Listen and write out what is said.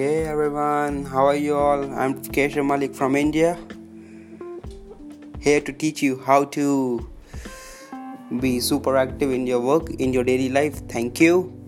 Hey everyone, how are you all? I'm Keshav Malik from India, here to teach you how to be super active in your work, in your daily life. Thank you.